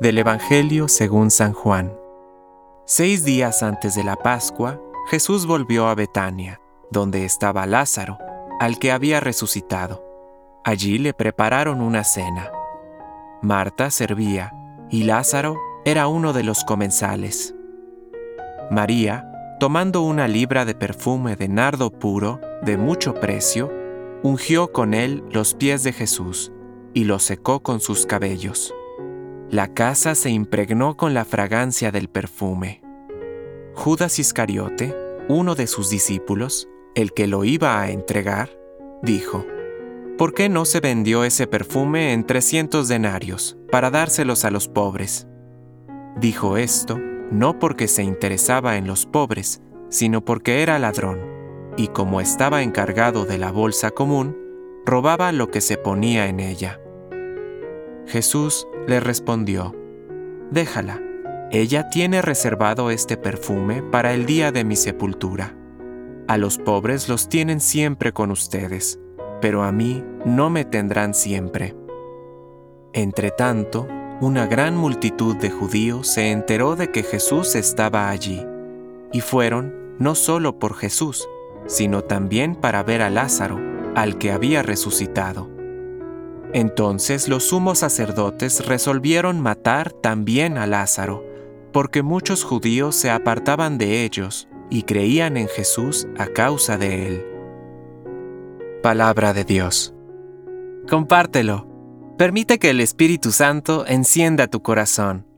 Del Evangelio según San Juan. 6 días antes de la Pascua, Jesús volvió a Betania, donde estaba Lázaro, al que había resucitado. Allí le prepararon una cena. Marta servía, y Lázaro era uno de los comensales. María, tomando una libra de perfume de nardo puro, de mucho precio, ungió con él los pies de Jesús, y los secó con sus cabellos. La casa se impregnó con la fragancia del perfume. Judas Iscariote, uno de sus discípulos, el que lo iba a entregar, dijo: «¿Por qué no se vendió ese perfume en 300 denarios para dárselos a los pobres?» Dijo esto no porque se interesaba en los pobres, sino porque era ladrón, y como estaba encargado de la bolsa común, robaba lo que se ponía en ella. Jesús le respondió: «Déjala, ella tiene reservado este perfume para el día de mi sepultura. A los pobres los tienen siempre con ustedes, pero a mí no me tendrán siempre». Entretanto, una gran multitud de judíos se enteró de que Jesús estaba allí, y fueron no solo por Jesús, sino también para ver a Lázaro, al que había resucitado. Entonces los sumos sacerdotes resolvieron matar también a Lázaro, porque muchos judíos se apartaban de ellos y creían en Jesús a causa de él. Palabra de Dios. Compártelo. Permite que el Espíritu Santo encienda tu corazón.